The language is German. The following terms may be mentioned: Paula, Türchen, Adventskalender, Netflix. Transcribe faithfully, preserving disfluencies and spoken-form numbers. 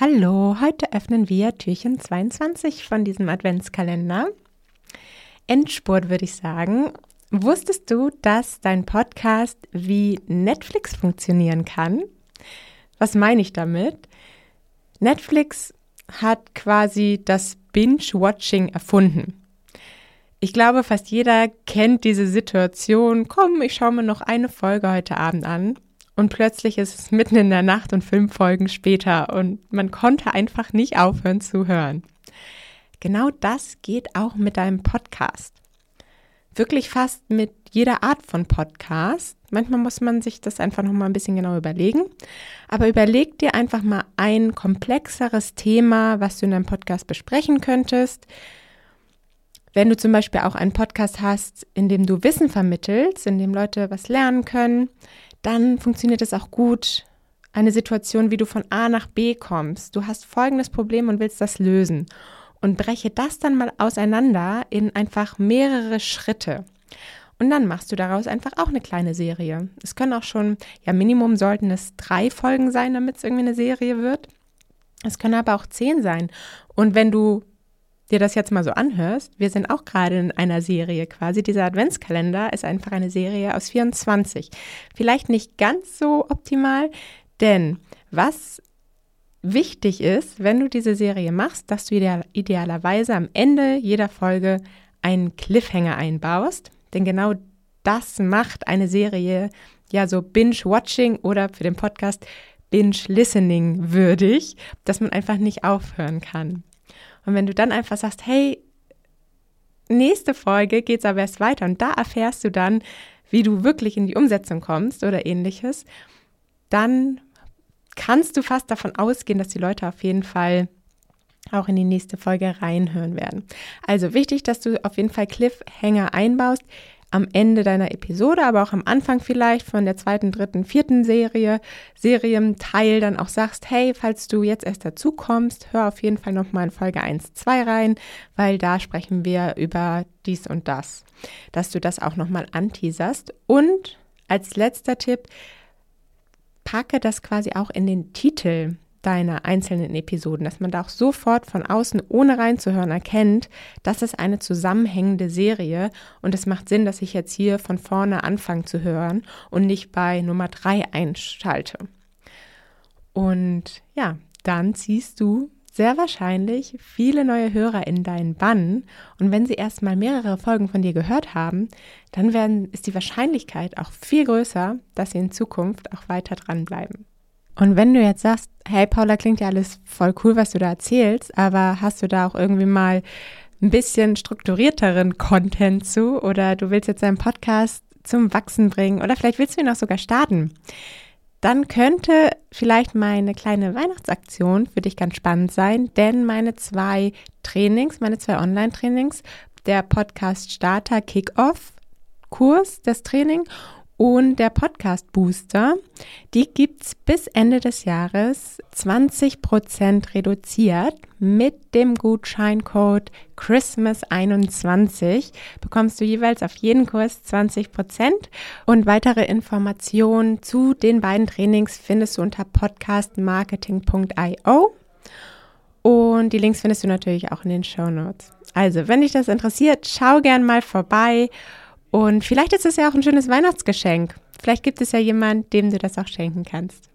Hallo, heute öffnen wir Türchen zweiundzwanzig von diesem Adventskalender. Endspurt würde ich sagen. Wusstest du, dass dein Podcast wie Netflix funktionieren kann? Was meine ich damit? Netflix hat quasi das Binge-Watching erfunden. Ich glaube, fast jeder kennt diese Situation. Komm, ich schaue mir noch eine Folge heute Abend an. Und plötzlich ist es mitten in der Nacht und fünf Folgen später und man konnte einfach nicht aufhören zu hören. Genau das geht auch mit deinem Podcast. Wirklich fast mit jeder Art von Podcast. Manchmal muss man sich das einfach nochmal ein bisschen genau überlegen. Aber überleg dir einfach mal ein komplexeres Thema, was du in deinem Podcast besprechen könntest. Wenn du zum Beispiel auch einen Podcast hast, in dem du Wissen vermittelst, in dem Leute was lernen können, dann funktioniert es auch gut, eine Situation, wie du von A nach B kommst. Du hast folgendes Problem und willst das lösen. Und breche das dann mal auseinander in einfach mehrere Schritte. Und dann machst du daraus einfach auch eine kleine Serie. Es können auch schon, ja, Minimum sollten es drei Folgen sein, damit es irgendwie eine Serie wird. Es können aber auch zehn sein. Und wenn du dir das jetzt mal so anhörst, wir sind auch gerade in einer Serie quasi. Dieser Adventskalender ist einfach eine Serie aus vierundzwanzig. Vielleicht nicht ganz so optimal, denn was wichtig ist, wenn du diese Serie machst, dass du ideal, idealerweise am Ende jeder Folge einen Cliffhanger einbaust, denn genau das macht eine Serie ja so Binge-Watching oder für den Podcast Binge-Listening würdig, dass man einfach nicht aufhören kann. Und wenn du dann einfach sagst, hey, nächste Folge geht's aber erst weiter und da erfährst du dann, wie du wirklich in die Umsetzung kommst oder ähnliches, dann kannst du fast davon ausgehen, dass die Leute auf jeden Fall auch in die nächste Folge reinhören werden. Also wichtig, dass du auf jeden Fall Cliffhanger einbaust, am Ende deiner Episode, aber auch am Anfang vielleicht von der zweiten, dritten, vierten Serie, Serienteil dann auch sagst, hey, falls du jetzt erst dazu kommst, hör auf jeden Fall nochmal in Folge eins, zwei rein, weil da sprechen wir über dies und das, dass du das auch nochmal anteaserst. Und als letzter Tipp, packe das quasi auch in den Titel deiner einzelnen Episoden, dass man da auch sofort von außen, ohne reinzuhören, erkennt, das ist eine zusammenhängende Serie und es macht Sinn, dass ich jetzt hier von vorne anfange zu hören und nicht bei Nummer drei einschalte. Und ja, dann ziehst du sehr wahrscheinlich viele neue Hörer in deinen Bann und wenn sie erstmal mehrere Folgen von dir gehört haben, dann werden, ist die Wahrscheinlichkeit auch viel größer, dass sie in Zukunft auch weiter dranbleiben. Und wenn du jetzt sagst, hey Paula, klingt ja alles voll cool, was du da erzählst, aber hast du da auch irgendwie mal ein bisschen strukturierteren Content zu oder du willst jetzt deinen Podcast zum Wachsen bringen oder vielleicht willst du ihn auch sogar starten, dann könnte vielleicht meine kleine Weihnachtsaktion für dich ganz spannend sein, denn meine zwei Trainings, meine zwei Online-Trainings, der Podcast Starter Kickoff Kurs, das Training und der Podcast Booster, die gibt's bis Ende des Jahres zwanzig Prozent reduziert. Mit dem Gutscheincode Christmas einundzwanzig bekommst du jeweils auf jeden Kurs zwanzig Prozent und weitere Informationen zu den beiden Trainings findest du unter podcast marketing punkt i o und die Links findest du natürlich auch in den Shownotes. Also, wenn dich das interessiert, schau gern mal vorbei. Und vielleicht ist es ja auch ein schönes Weihnachtsgeschenk. Vielleicht gibt es ja jemanden, dem du das auch schenken kannst.